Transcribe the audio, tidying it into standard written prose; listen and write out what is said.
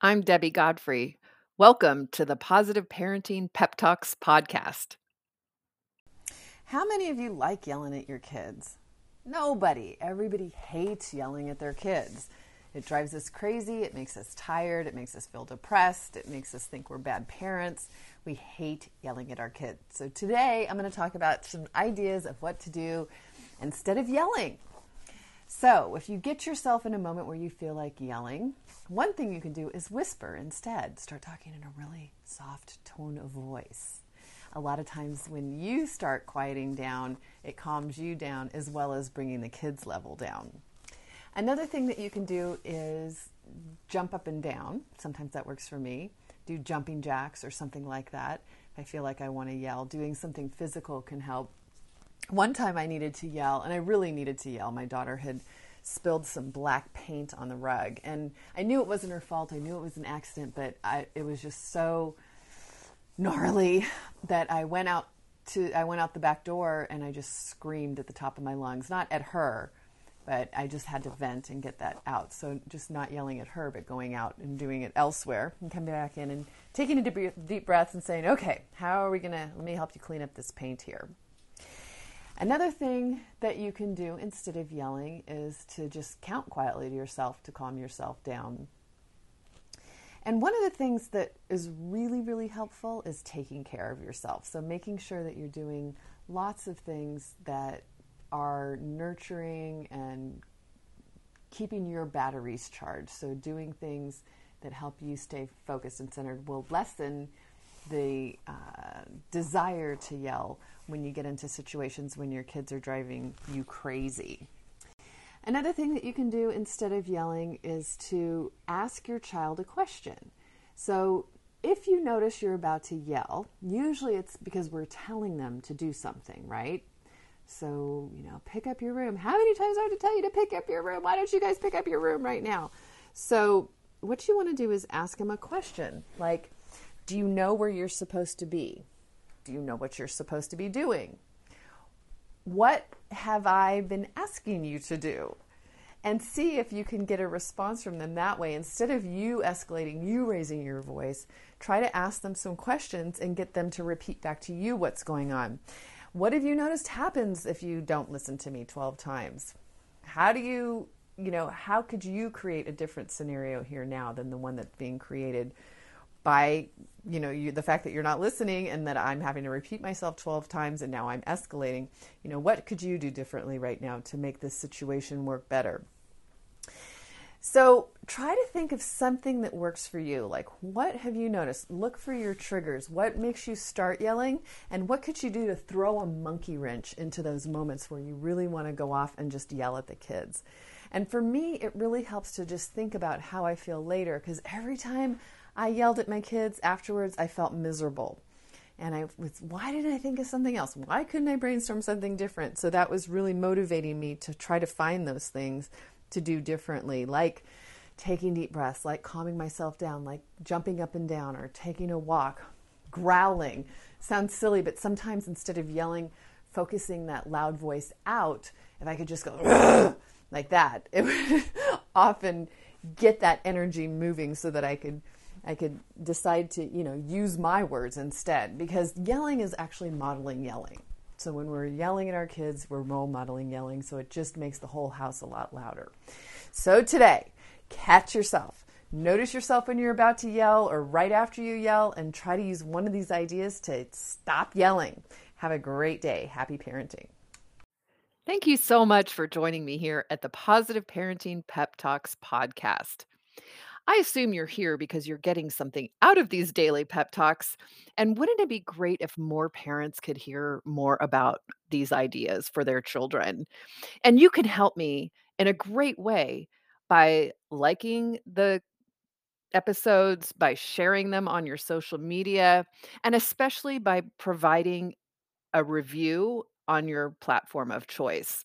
I'm Debbie Godfrey. Welcome to the Positive Parenting Pep Talks podcast. How many of you like yelling at your kids? Nobody. Everybody hates yelling at their kids. It drives us crazy. It makes us tired. It makes us feel depressed. It makes us think we're bad parents. We hate yelling at our kids. So today I'm going to talk about some ideas of what to do instead of yelling. So if you get yourself in a moment where you feel like yelling, one thing you can do is whisper instead. Start talking in a really soft tone of voice. A lot of times when you start quieting down, it calms you down as well as bringing the kids' level down. Another thing that you can do is jump up and down. Sometimes that works for me. Do jumping jacks or something like that. If I feel like I want to yell, doing something physical can help. One time I needed to yell, and I really needed to yell. My daughter had spilled some black paint on the rug, and I knew it wasn't her fault. I knew it was an accident, but it was just so gnarly that I went out the back door, and I just screamed at the top of my lungs, not at her, but I just had to vent and get that out. So just not yelling at her, but going out and doing it elsewhere and coming back in and taking a deep breath and saying, okay, let me help you clean up this paint here. Another thing that you can do instead of yelling is to just count quietly to yourself to calm yourself down. And one of the things that is really, really helpful is taking care of yourself. So making sure that you're doing lots of things that are nurturing and keeping your batteries charged. So doing things that help you stay focused and centered will lessen the desire to yell when you get into situations when your kids are driving you crazy. Another thing that you can do instead of yelling is to ask your child a question. So if you notice you're about to yell, usually it's because we're telling them to do something, right? So, pick up your room. How many times do I have to tell you to pick up your room? Why don't you guys pick up your room right now? So what you want to do is ask them a question like, do you know where you're supposed to be? Do you know what you're supposed to be doing? What have I been asking you to do? And see if you can get a response from them that way. Instead of you escalating, you raising your voice, try to ask them some questions and get them to repeat back to you what's going on. What have you noticed happens if you don't listen to me 12 times? How could you create a different scenario here now than the one that's being created by the fact that you're not listening and that I'm having to repeat myself 12 times and now I'm escalating? What could you do differently right now to make this situation work better? So try to think of something that works for you. Like, what have you noticed? Look for your triggers. What makes you start yelling? And what could you do to throw a monkey wrench into those moments where you really want to go off and just yell at the kids? And for me, it really helps to just think about how I feel later, because every time I yelled at my kids afterwards, I felt miserable. And why didn't I think of something else? Why couldn't I brainstorm something different? So that was really motivating me to try to find those things to do differently, like taking deep breaths, like calming myself down, like jumping up and down or taking a walk, growling. Sounds silly, but sometimes instead of yelling, focusing that loud voice out, if I could just go like that, it would often get that energy moving so that I could decide to, use my words instead, because yelling is actually modeling yelling. So when we're yelling at our kids, we're role modeling yelling. So it just makes the whole house a lot louder. So today, catch yourself. Notice yourself when you're about to yell or right after you yell, and try to use one of these ideas to stop yelling. Have a great day. Happy parenting. Thank you so much for joining me here at the Positive Parenting Pep Talks podcast. I assume you're here because you're getting something out of these daily pep talks. And wouldn't it be great if more parents could hear more about these ideas for their children? And you can help me in a great way by liking the episodes, by sharing them on your social media, and especially by providing a review on your platform of choice.